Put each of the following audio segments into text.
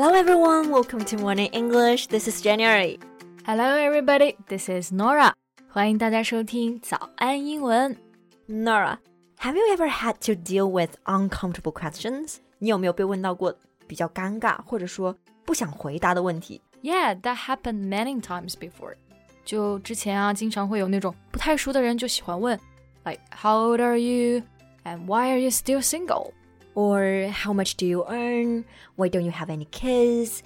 Hello everyone, welcome to Morning English. This is January. Hello everybody, this is Nora. 欢迎大家收听早安英文。Nora, have you ever had to deal with uncomfortable questions? 你有没有被问到过比较尴尬或者说不想回答的问题？ Yeah, that happened many times before. 就之前啊，经常会有那种不太熟的人就喜欢问 like, how old are you? And why are you still single?Or how much do you earn? Why don't you have any kids?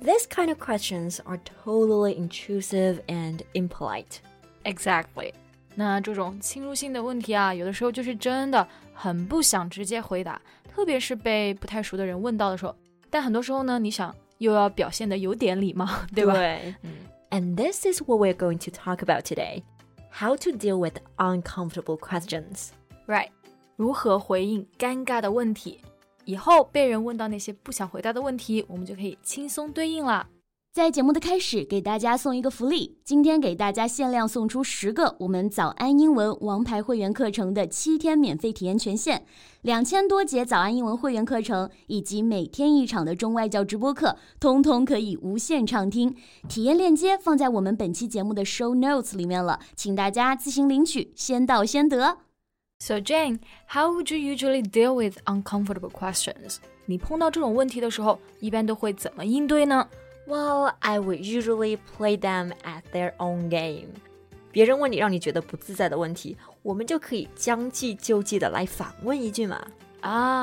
These kind of questions are totally intrusive and impolite. Exactly. 那这种侵入性的问题啊，有的时候就是真的很不想直接回答，特别是被不太熟的人问到的时候。但很多时候呢，你想又要表现得有点礼貌，对吧？对。And this is what we're going to talk about today. How to deal with uncomfortable questions. Right.如何回应尴尬的问题？以后被人问到那些不想回答的问题，我们就可以轻松对应了。在节目的开始，给大家送一个福利，今天给大家限量送出10个我们早安英文王牌会员课程的7天免费体验权限，2000多节早安英文会员课程以及每天1场的中外教直播课，通通可以无限畅听。体验链接放在我们本期节目的 show notes 里面了，请大家自行领取，先到先得。So Jane, how would you usually deal with uncomfortable questions? 你碰到这种问题的时候，一般都会怎么应对呢？ Well, I would usually play them at their own game. 别人问你让你觉得不自在的问题，我们就可以将计就计的来反问一句嘛。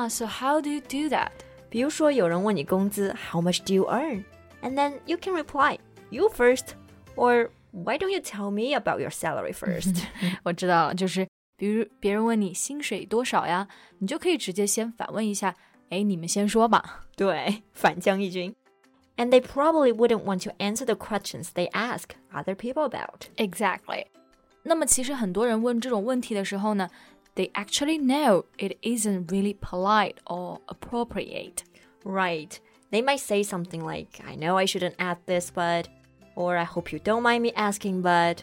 So how do you do that? 比如说有人问你工资 How much do you earn? And then you can reply, You first, or why don't you tell me about your salary first? 我知道了，就是比如别人问你薪水多少呀，你就可以直接先反问一下，哎，你们先说吧。对，反将一军。And they probably wouldn't want to answer the questions they ask other people about. Exactly. 那么其实很多人问这种问题的时候呢， they actually know it isn't really polite or appropriate. Right. They might say something like, I know I shouldn't add this, but, or I hope you don't mind me asking, but...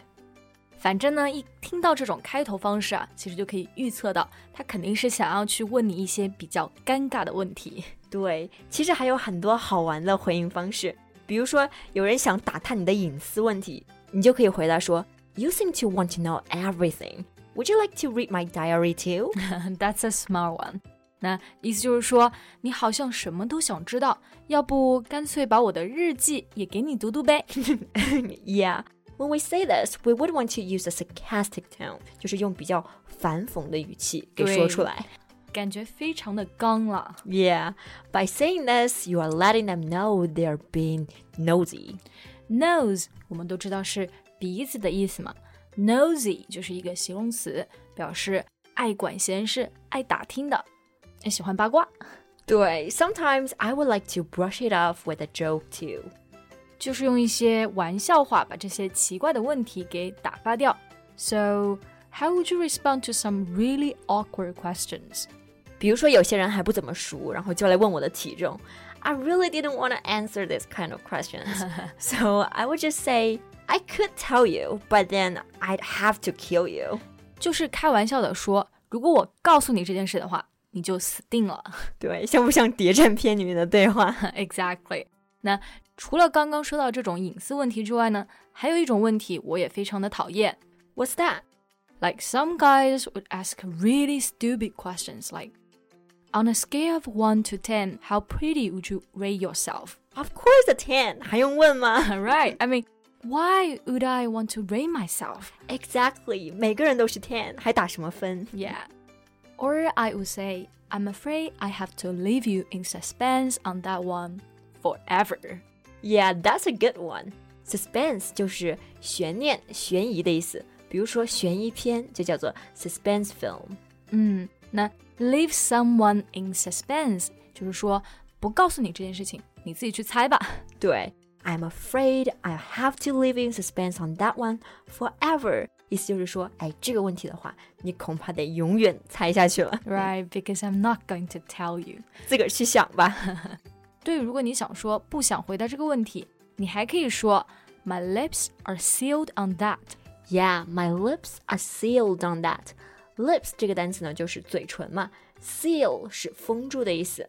反正呢，一听到这种开头方式啊，其实就可以预测到他肯定是想要去问你一些比较尴尬的问题。对，其实还有很多好玩的回应方式，比如说有人想打探你的隐私问题，你就可以回答说 You seem to want to know everything. Would you like to read my diary too? That's a smart one. 那意思就是说你好像什么都想知道，要不干脆把我的日记也给你读读呗。Yeah.When we say this, we would want to use a sarcastic tone, 就是用比较反讽的语气给说出来，感觉非常的刚了。Yeah, by saying this, you are letting them know they're being nosy. Nose, 我们都知道是鼻子的意思嘛。Nosy 就是一个形容词，表示爱管闲事、爱打听的，喜欢八卦。对， sometimes I would like to brush it off with a joke too.就是用一些玩笑话把这些奇怪的问题给打发掉。So, how would you respond to some really awkward questions? 比如说有些人还不怎么熟，然后就来问我的体重。I really didn't want to answer this kind of questions. So, I would just say, I could tell you, but then I'd have to kill you. 就是开玩笑的说，如果我告诉你这件事的话，你就死定了。对，像不像谍战片里面的对话？ Exactly. 那除了刚刚说到这种隐私问题之外呢，还有一种问题我也非常的讨厌。What's that? Like some guys would ask really stupid questions like, On a scale of 1 to 10, how pretty would you rate yourself? Of course a 10, 还用问吗？Right, I mean, why would I want to rate myself? Exactly, 每个人都是 10, 还打什么分？ Yeah. Or I would say, I'm afraid I have to leave you in suspense on that one forever.Yeah, that's a good one. Suspense 就是悬念、悬疑的意思。比如说悬疑片就叫做 suspense film. 那 leave someone in suspense 就是说不告诉你这件事情，你自己去猜吧。对， I'm afraid I have to live in suspense on that one forever. 意思就是说，哎，这个问题的话，你恐怕得永远猜下去了。Right, because I'm not going to tell you. 自个儿去想吧。对，如果你想说不想回答这个问题，你还可以说 My lips are sealed on that. Yeah, my lips are sealed on that. Lips 这个单词呢就是嘴唇嘛， seal 是封住的意思。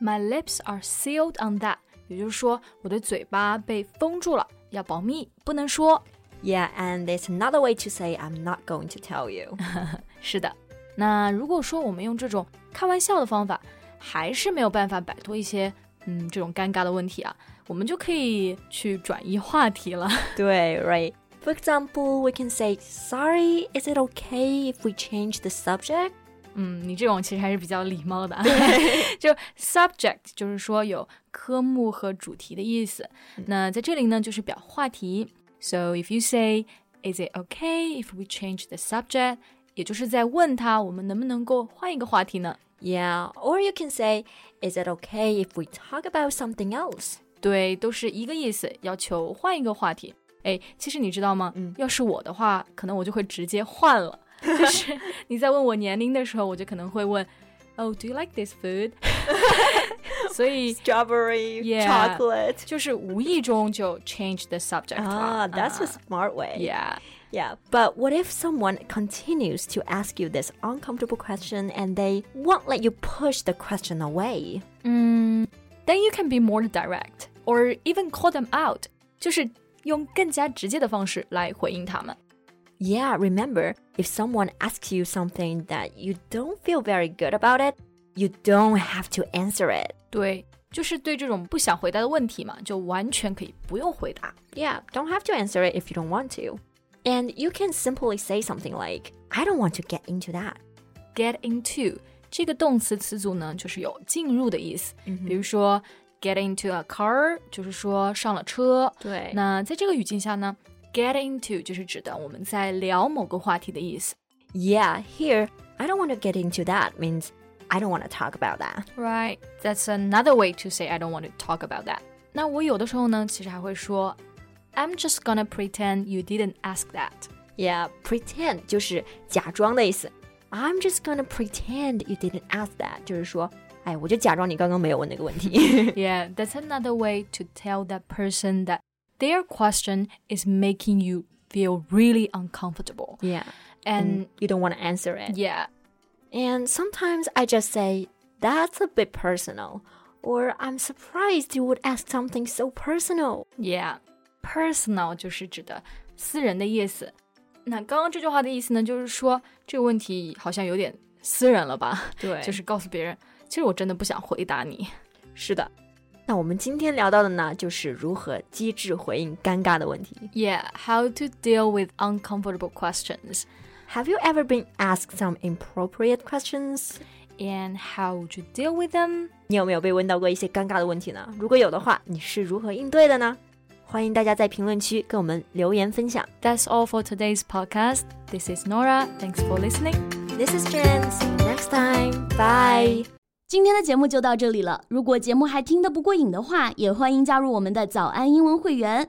My lips are sealed on that 也就是说我的嘴巴被封住了，要保密，不能说。Yeah, and there's another way to say I'm not going to tell you. 是的，那如果说我们用这种开玩笑的方法还是没有办法摆脱一些这种尴尬的问题啊，我们就可以去转移话题了。对 right. For example, we can say, sorry, is it okay if we change the subject?你这种其实还是比较礼貌的啊。就 subject 就是说有科目和主题的意思。那在这里呢就是表话题。So if you say, is it okay if we change the subject? 也就是在问他我们能不能够换一个话题呢？ Yeah, or you can say, is it okay if we talk about something else? 对，都是一个意思，要求换一个话题。哎，其实你知道吗？要是我的话，可能我就会直接换了。就是你在问我年龄的时候，我就可能会问 Oh, do you like this food? 所以 Strawberry, yeah, chocolate 就是无意中就 change the subject Ah, that's a smart way Yeah Yeah, but what if someone continues to ask you this uncomfortable question and they won't let you push the question away? Then you can be more direct or even call them out 就是用更加直接的方式来回应他们Yeah, remember, if someone asks you something that you don't feel very good about it, you don't have to answer it. 对，就是对这种不想回答的问题嘛，就完全可以不用回答。Yeah, don't have to answer it if you don't want to. And you can simply say something like, I don't want to get into that. Get into, 这个动词词组呢，就是有进入的意思。比如说 get into a car, 就是说上了车。对。那在这个语境下呢Get into 就是指的我们在聊某个话题的意思。Yeah, here, I don't want to get into that means I don't want to talk about that. Right, that's another way to say I don't want to talk about that. 那我有的时候呢，其实还会说 I'm just gonna pretend you didn't ask that. Yeah, pretend 就是假装的意思。I'm just gonna pretend you didn't ask that. 就是说哎，我就假装你刚刚没有问那个问题。Yeah, that's another way to tell that person that.Their question is making you feel really uncomfortable. Yeah. And you don't want to answer it. Yeah. And sometimes I just say, that's a bit personal. Or I'm surprised you would ask something so personal. Yeah. Personal 就是指的私人的意思。那刚刚这句话的意思呢，就是说这个问题好像有点私人了吧？对。就是告诉别人，其实我真的不想回答你。是的。那我们今天聊到的呢，就是如何机智回应尴尬的问题。Yeah, how to deal with uncomfortable questions. Have you ever been asked some inappropriate questions? And how would you deal with them? 你有没有被问到过一些尴尬的问题呢？如果有的话，你是如何应对的呢？欢迎大家在评论区跟我们留言分享。That's all for today's podcast. This is Nora. Thanks for listening. This is Jen. See you next time. Bye.今天的节目就到这里了，如果节目还听得不过瘾的话，也欢迎加入我们的早安英文会员。